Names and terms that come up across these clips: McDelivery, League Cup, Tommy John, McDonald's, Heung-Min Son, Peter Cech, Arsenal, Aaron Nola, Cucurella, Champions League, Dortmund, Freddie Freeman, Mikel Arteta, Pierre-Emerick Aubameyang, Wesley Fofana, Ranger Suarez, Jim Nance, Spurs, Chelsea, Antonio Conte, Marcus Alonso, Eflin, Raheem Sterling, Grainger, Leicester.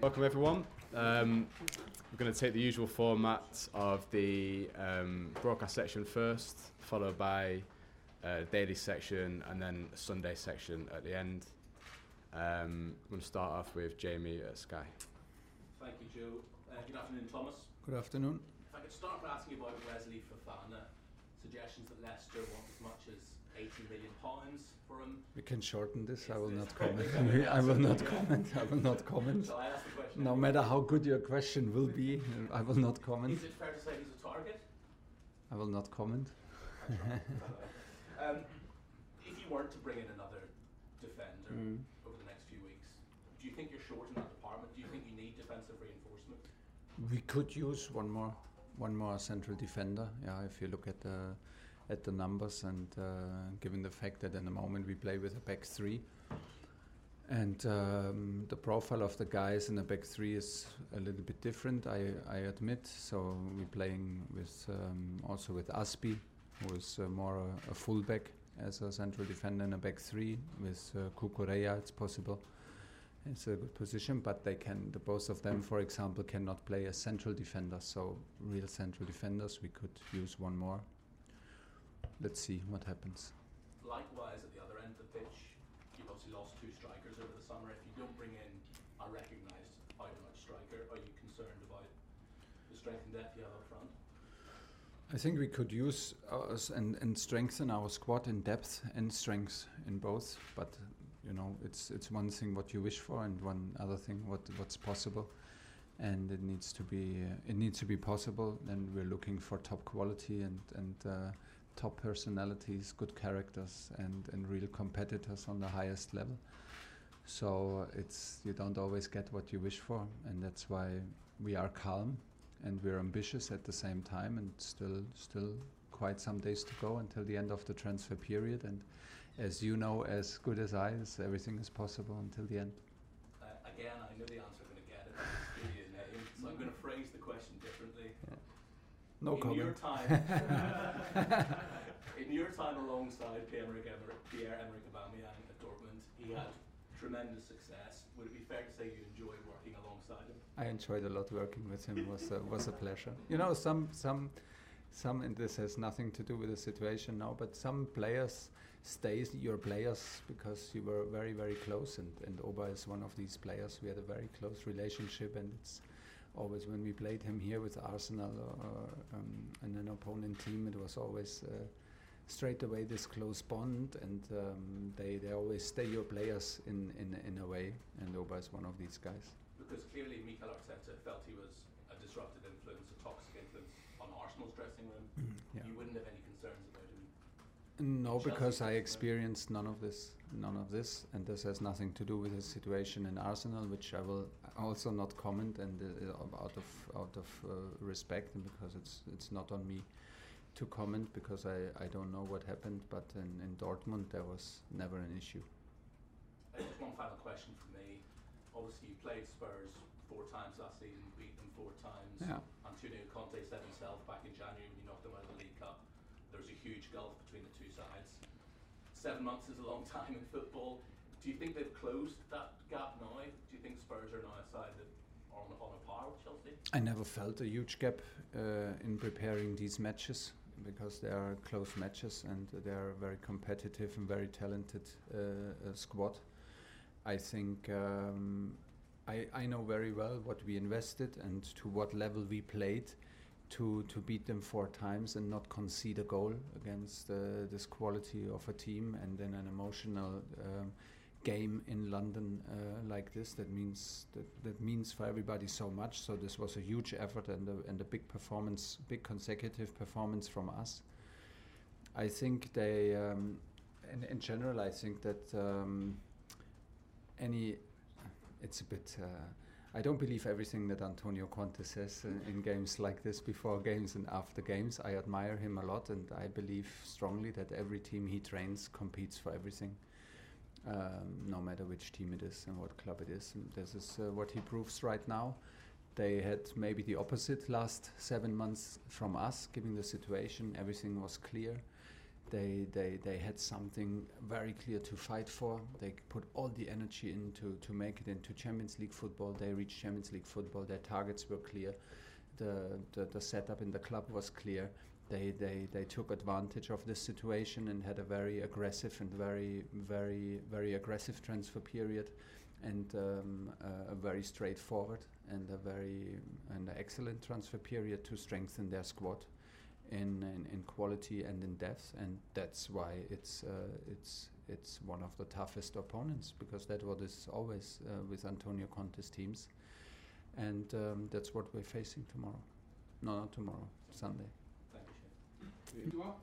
Welcome everyone. We're going to take the usual format of the broadcast section first, followed by a daily section and then a Sunday section at the end. I'm going to start off with Jamie at Sky. Thank you, Joe. Good afternoon, Thomas. Good afternoon. If I could start by asking you about Wesley Fofana, suggestions that Leicester want as much as £80 million for him. We can shorten this. I will not comment. I will not comment. So I ask the question. No matter how good your question will be, I will not comment. Is it fair to say he's a target? I will not comment. If you weren't to bring in another defender over the next few weeks, do you think you're short in that department? Do you think you need defensive reinforcement? We could use one more central defender. Yeah, if you look at the numbers and given the fact that in the moment we play with a back three and the profile of the guys in the back three is a little bit different, I admit. So we're playing with also with Aspi, who is more a fullback as a central defender in a back three. With Cucurella it's possible. It's a good position, but the both of them, for example, cannot play as central defenders. So real central defenders, we could use one more. Let's see what happens. Likewise, at the other end of the pitch, you've obviously lost 2 strikers over the summer. If you don't bring in a recognised out-and-out striker, are you concerned about the strength and depth you have up front? I think we could use and strengthen our squad in depth and strength in both. But you know, it's one thing what you wish for, and one other thing what's possible. And it needs to be possible. And we're looking for top quality and top personalities, good characters, and real competitors on the highest level. So you don't always get what you wish for, and that's why we are calm and we're ambitious at the same time, and still quite some days to go until the end of the transfer period. And as you know as good as I is, everything is possible until the end. Again, I know the answer I'm going to get it. So I'm going to phrase the question differently. Yeah. No comment. In your time alongside Pierre-Emerick Aubameyang at Dortmund, he had tremendous success. Would it be fair to say you enjoyed working alongside him? I enjoyed a lot working with him. It was a pleasure. You know, some, and this has nothing to do with the situation now, but some players stay your players because you were very, very close, and Oba is one of these players. We had a very close relationship, and it's always when we played him here with Arsenal or in an opponent team, it was always straight away this close bond, and they always stay your players in a way, and Oba is one of these guys. Because clearly Mikel Arteta felt he was a disruptive influence, a toxic influence on Arsenal's dressing room. Yeah. You wouldn't have any concerns about him? No, because I experienced none of this, and this has nothing to do with the situation in Arsenal, which I will also not comment, and out of respect, and because it's not on me to comment, because I don't know what happened. But in Dortmund there was never an issue. Just one final question from me. Obviously you played Spurs 4 times last season, beat them 4 times. Yeah. Antonio Conte said himself back in January when you knocked them out of the League Cup, there was a huge gulf between the two sides. 7 months is a long time in football. Do you think they've closed that gap now? Do you think Spurs are now a side that are on a par with Chelsea? I never felt a huge gap in preparing these matches, because they are close matches and they are a very competitive and very talented squad. I think I know very well what we invested and to what level we played to beat them 4 times and not concede a goal against this quality of a team, and then an emotional game in London like this. That means for everybody so much. So this was a huge effort and a big consecutive performance from us. I think they, in general, I think that it's a bit. I don't believe everything that Antonio Conte says in games like this, before games and after games. I admire him a lot, and I believe strongly that every team he trains competes for everything, no matter which team it is and what club it is. And this is what he proves right now. They had maybe the opposite last 7 months from us, given the situation. Everything was clear. They had something very clear to fight for. They put all the energy into make it into Champions League football. They reached Champions League football. Their targets were clear. The setup in the club was clear. They took advantage of this situation and had a very aggressive and very, very, very aggressive transfer period, and a very straightforward and an excellent transfer period to strengthen their squad. In quality and in depth, and that's why it's one of the toughest opponents, because that what is always with Antonio Conte's teams, and that's what we're facing tomorrow. No, not tomorrow, Sunday. Thank you. You are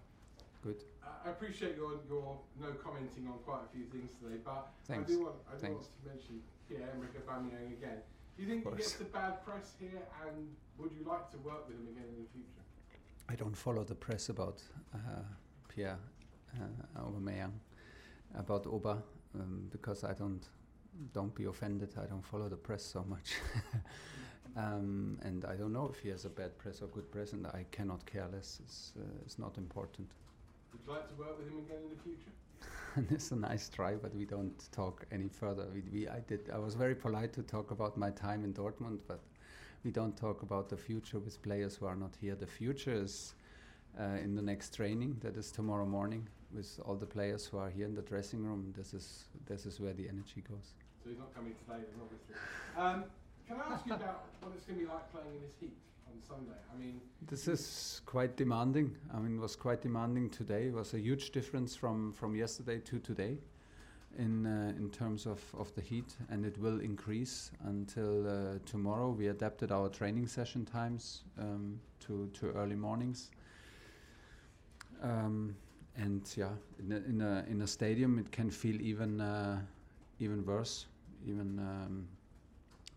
good. I appreciate your no commenting on quite a few things today, but thanks. I do want to mention Pierre-Emerick Aubameyang again. Do you think he gets the bad press here, and would you like to work with him again in the future? I don't follow the press about Pierre Aubameyang, about Oba, because I don't be offended. I don't follow the press so much, and I don't know if he has a bad press or good press, and I cannot care less. It's not important. Would you like to work with him again in the future? It's a nice try, but we don't talk any further. I was very polite to talk about my time in Dortmund, but we don't talk about the future with players who are not here. The future is in the next training, that is tomorrow morning, with all the players who are here in the dressing room. This is where the energy goes. So he's not coming today, then, obviously. Can I ask you about what it's going to be like playing in this heat on Sunday? I mean, this is quite demanding. I mean, it was quite demanding today. It was a huge difference from yesterday to today in terms of the heat, and it will increase until tomorrow. We adapted our training session times to early mornings. And yeah, in a stadium, it can feel even worse, even.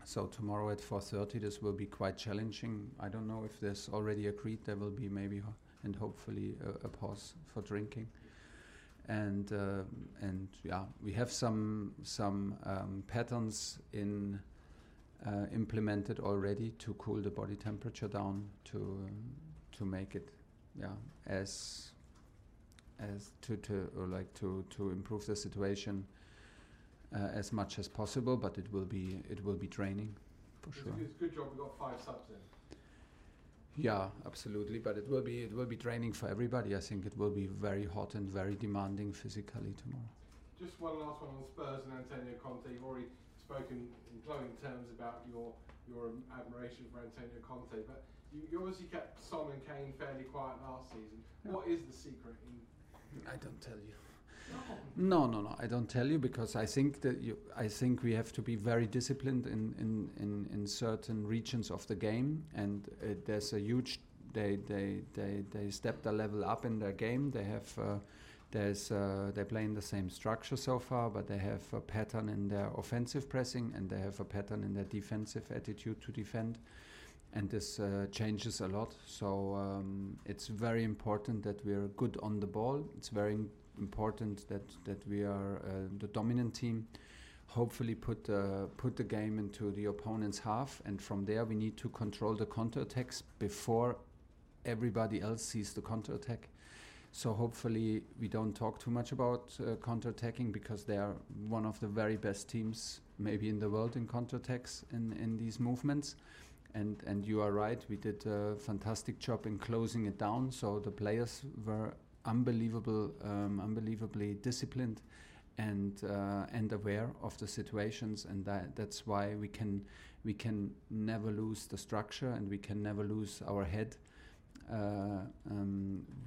So tomorrow at 4:30, this will be quite challenging. I don't know if there's already agreed. There will be maybe and hopefully a pause for drinking, and yeah, we have some patterns in implemented already to cool the body temperature down to make it to improve the situation. As much as possible, but it will be draining, for sure. It's a good job we got 5 subs in. Yeah, absolutely. But it will be draining for everybody. I think it will be very hot and very demanding physically tomorrow. Just one last one on Spurs and Antonio Conte. You've already spoken in glowing terms about your your admiration for Antonio Conte, but you obviously kept Son and Kane fairly quiet last season. What is the secret? I don't tell you. No. I don't tell you because I think that I think we have to be very disciplined in certain regions of the game, and there's a huge. They stepped a level up in their game. They have they play in the same structure so far, but they have a pattern in their offensive pressing and they have a pattern in their defensive attitude to defend, and this changes a lot. So it's very important that we are good on the ball. It's very important that we are the dominant team. Hopefully put the game into the opponent's half, and from there we need to control the counterattacks before everybody else sees the counterattack. So hopefully we don't talk too much about counterattacking, because they are one of the very best teams maybe in the world in counterattacks in these movements. And you are right, we did a fantastic job in closing it down. So the players were unbelievably disciplined and aware of the situations, and that's why we can never lose the structure, and we can never lose our head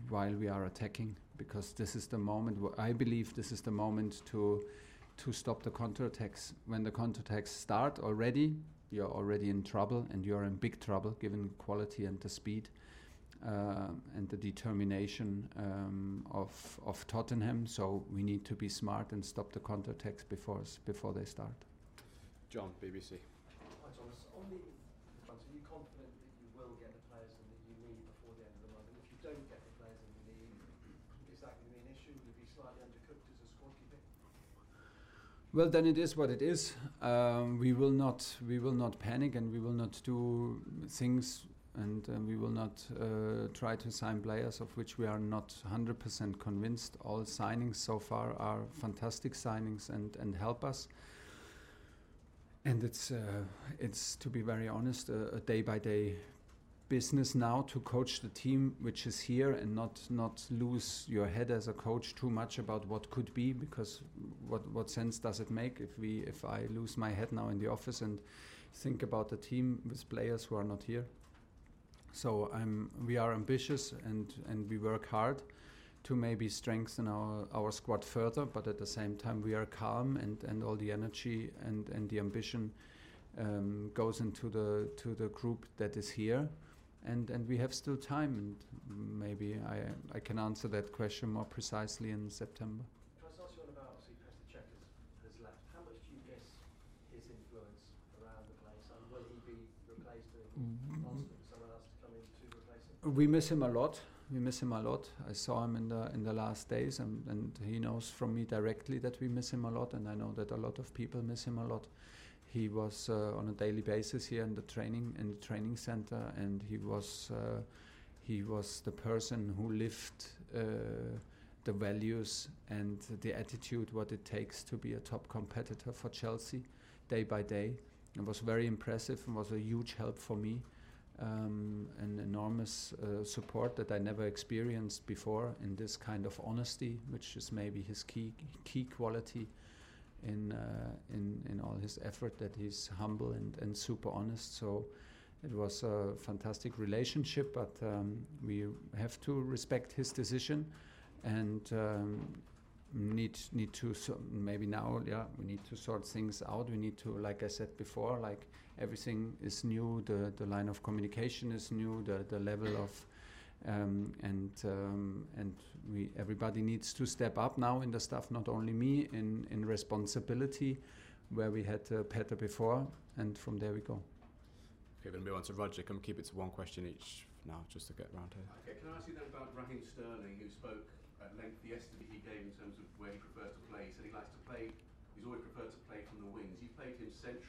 while we are attacking, because this is the moment where I believe this is the moment to stop the counterattacks. When the counterattacks start already, you're already in trouble, and you're in big trouble given the quality and the speed. And the determination of Tottenham, so we need to be smart and stop the counterattacks before they start. John, BBC. Hi Thomas, on the front, are you confident that you will get the players that you need before the end of the month? And if you don't get the players that you need, is that going to be an issue? Will you be slightly undercooked as a squad keeper? Well, then it is what it is. We will not panic, and we will not do things. And we will not try to sign players of which we are not 100% convinced. All signings so far are fantastic signings and help us. And it's to be very honest, a day-by-day business now to coach the team which is here, and not lose your head as a coach too much about what could be, because what sense does it make if I lose my head now in the office and think about the team with players who are not here? So we are ambitious and we work hard to maybe strengthen our squad further, but at the same time we are calm and all the energy and the ambition goes into the group that is here, and we have still time, and maybe I can answer that question more precisely in September. Can I just ask you about, obviously Peter Cech has left, how much do you guess his influence around the place, and will he be replaced and asked for someone else to come in to replace him? We miss him a lot. I saw him in the last days, and he knows from me directly that we miss him a lot, and I know that a lot of people miss him a lot. He was on a daily basis here in the training center, and he was the person who lived the values and the attitude, what it takes to be a top competitor for Chelsea day by day. It was very impressive and was a huge help for me, an enormous support that I never experienced before in this kind of honesty, which is maybe his key quality in all his effort, that he's humble and super honest. So it was a fantastic relationship, but we have to respect his decision, and need to, so maybe now, we need to sort things out. We need to, like I said before, like everything is new. The line of communication is new. The level of everybody needs to step up now in the staff. Not only me in responsibility, where we had Peter before, and from there we go. Okay, we're going to move on to Roger. Can we keep it to one question each now, just to get around here? Okay, can I ask you then about Raheem Sterling, who spoke at length yesterday he gave in terms of where he prefers to play? He said he's always preferred to play from the wings. You played him centrally.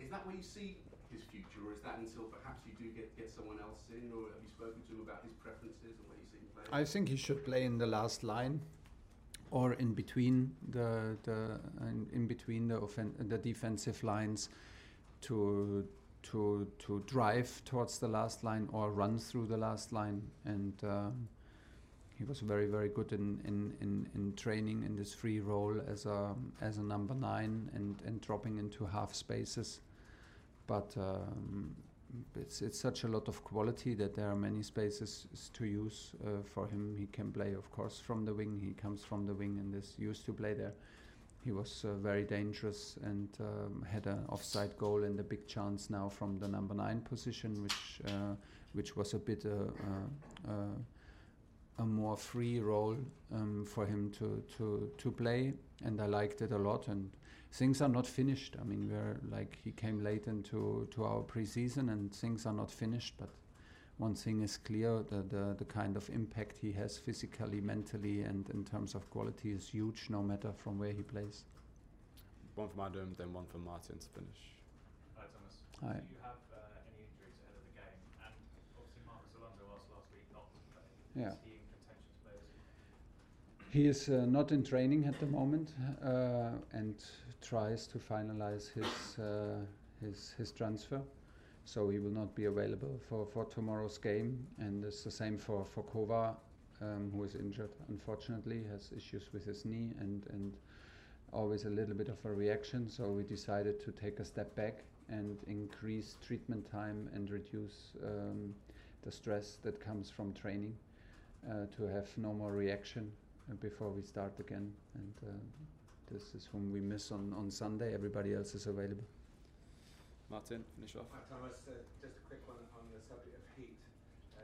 Is that where you see his future, or is that until perhaps you do get someone else in, or have you spoken to him about his preferences and where you see him playing? I think he should play in the last line, or in between the defensive lines, to drive towards the last line or run through the last line. And he was very, very good in training in this free role as a number 9 and dropping into half spaces. but it's such a lot of quality that there are many spaces to use for him. He can play, of course, from the wing. He comes from the wing and is used to play there. He was very dangerous and had an offside goal and a big chance now from the number 9 position, which was a bit a more free role for him to play, and I liked it a lot. And things are not finished. I mean, we're like, he came late into our preseason, and things are not finished. But one thing is clear: the kind of impact he has physically, mentally, and in terms of quality is huge, no matter from where he plays. One from Adam, then one from Martin to finish. Hi, Thomas. Hi. Do you have any injuries ahead of the game? And obviously, Marcus Alonso asked last week not to play. Yeah. He is not in training at the moment and tries to finalize his transfer. So he will not be available for tomorrow's game, and it's the same for Kova, who is injured, unfortunately. He has issues with his knee and always a little bit of a reaction, so we decided to take a step back and increase treatment time and reduce the stress that comes from training to have no more reaction before we start again. And this is whom we miss on Sunday. Everybody else is available. Martin, finish off. Hi, Thomas. Just a quick one on the subject of heat.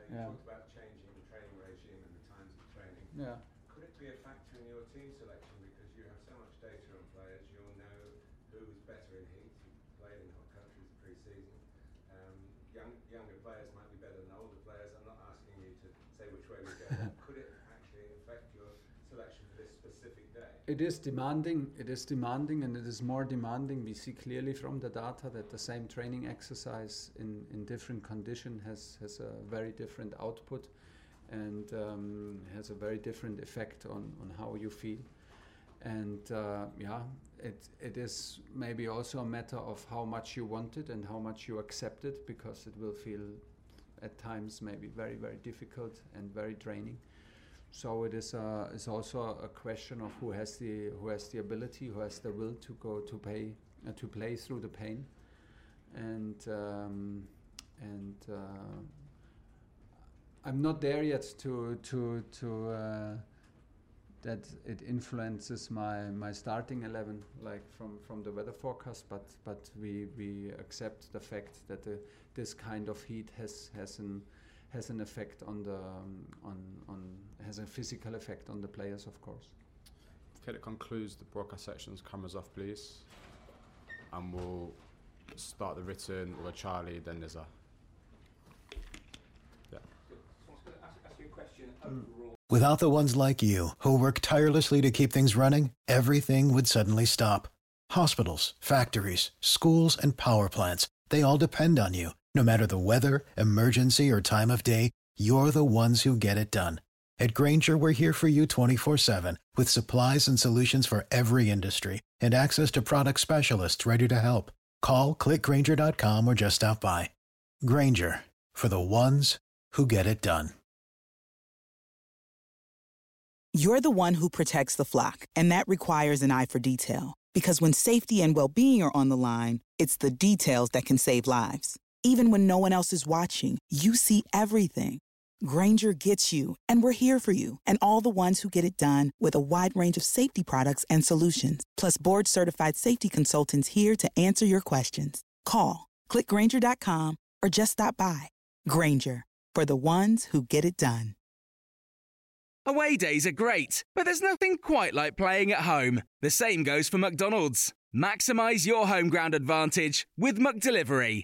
You talked about changing the training regime and the times of training. Yeah. Could it be a factor in your team selection, because you have so much data on players? You'll know who's better in heat. You've played in hot countries pre-season. Younger players might be better than older players. I'm not asking you to say which way we go. Could it actually affect your selection for this specific day? It is demanding, and it is more demanding. We see clearly from the data that the same training exercise in different condition has a very different output and has a very different effect on how you feel. And it is maybe also a matter of how much you want it and how much you accept it, because it will feel at times maybe very, very difficult and very draining. So it is it's also a question of who has the ability, who has the will to go to play through the pain, and I'm not there yet to that it influences my starting 11, like from the weather forecast, but we accept the fact that this kind of heat has an effect on the has a physical effect on the players, of course. Okay, that concludes the broadcast sections. Cameras off, please, and we'll start the written with Charlie, then Nizar. Yeah. So I was going to ask you a question overall. Without the ones like you, who work tirelessly to keep things running, everything would suddenly stop. Hospitals, factories, schools, and power plants, they all depend on you. No matter the weather, emergency, or time of day, you're the ones who get it done. At Grainger, we're here for you 24/7, with supplies and solutions for every industry, and access to product specialists ready to help. Call, click Grainger.com, or just stop by. Grainger, for the ones who get it done. You're the one who protects the flock, and that requires an eye for detail. Because when safety and well-being are on the line, it's the details that can save lives. Even when no one else is watching, you see everything. Grainger gets you, and we're here for you, and all the ones who get it done, with a wide range of safety products and solutions, plus board-certified safety consultants here to answer your questions. Call, click Grainger.com, or just stop by. Grainger, for the ones who get it done. Away days are great, but there's nothing quite like playing at home. The same goes for McDonald's. Maximize your home ground advantage with McDelivery.